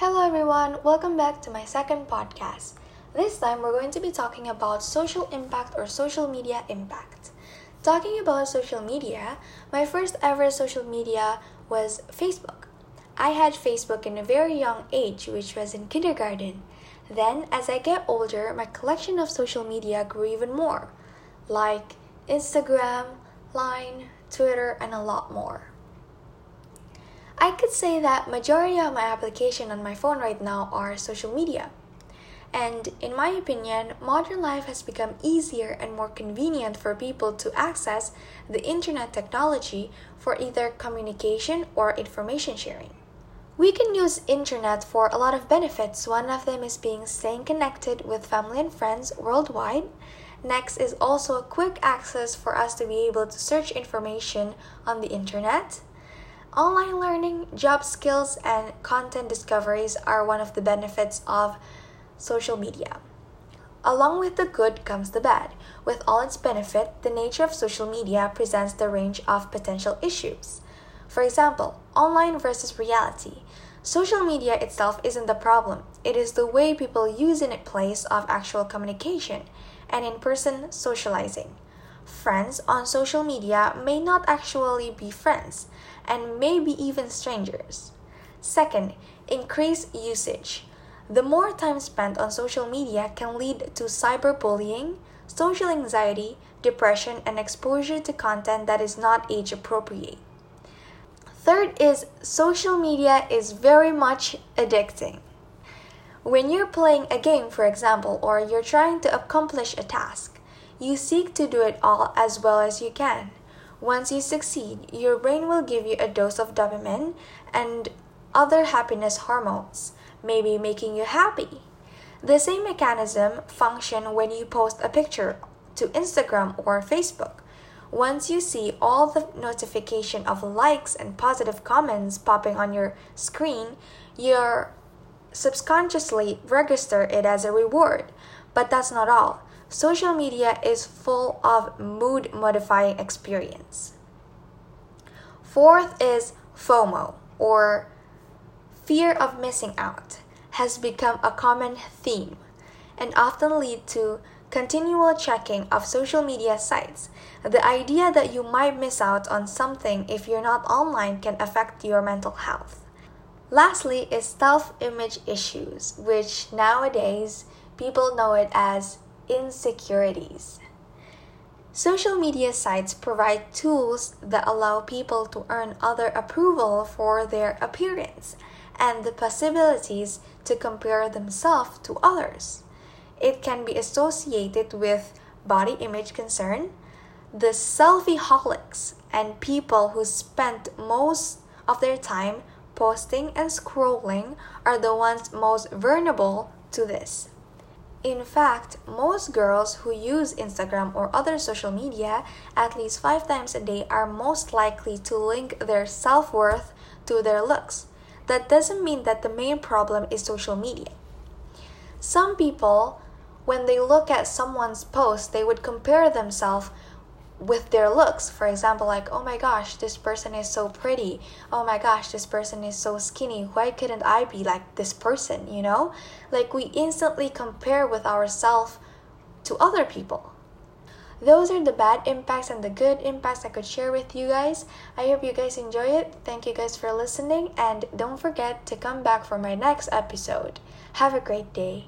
Hello everyone, welcome back to my second podcast. This time we're going to be talking about social impact or social media impact. Talking about social media, my first ever social media was Facebook. I had Facebook in a very young age, which was in kindergarten. Then, as I get older, my collection of social media grew even more, like Instagram, Line, Twitter, and a lot more. I could say that majority of my application on my phone right now are social media. And in my opinion, modern life has become easier and more convenient for people to access the internet technology for either communication or information sharing. We can use internet for a lot of benefits. One of them is staying connected with family and friends worldwide. Next is also quick access for us to be able to search information on the internet. Online learning, job skills, and content discoveries are one of the benefits of social media. Along with the good comes the bad. With all its benefit, the nature of social media presents the range of potential issues. For example, online versus reality. Social media itself isn't the problem. It is the way people use it in place of actual communication and in-person socializing. Friends on social media may not actually be friends, and maybe even strangers. Second, increased usage. The more time spent on social media can lead to cyberbullying, social anxiety, depression, and exposure to content that is not age-appropriate. Third is social media is very much addicting. When you're playing a game, for example, or you're trying to accomplish a task, you seek to do it all as well as you can. Once you succeed, your brain will give you a dose of dopamine and other happiness hormones, maybe making you happy. The same mechanism functions when you post a picture to Instagram or Facebook. Once you see all the notification of likes and positive comments popping on your screen, you're subconsciously register it as a reward. But that's not all. Social media is full of mood-modifying experience. Fourth is FOMO, or fear of missing out, has become a common theme and often lead to continual checking of social media sites. The idea that you might miss out on something if you're not online can affect your mental health. Lastly is self-image issues, which nowadays people know it as insecurities. Social media sites provide tools that allow people to earn other approval for their appearance and the possibilities to compare themselves to others. It can be associated with body image concern, the selfie-holics, and people who spend most of their time posting and scrolling are the ones most vulnerable to this. In fact, most girls who use Instagram or other social media at least 5 times a day are most likely to link their self-worth to their looks. That doesn't mean that the main problem is social media. Some people, when they look at someone's post, they would compare themselves with their looks. For example, like, oh my gosh, this person is so pretty. Oh my gosh, this person is so skinny. Why couldn't I be like this person, you know? Like, we instantly compare with ourselves to other people. Those are the bad impacts and the good impacts I could share with you guys. I hope you guys enjoy it. Thank you guys for listening, and don't forget to come back for my next episode. Have a great day.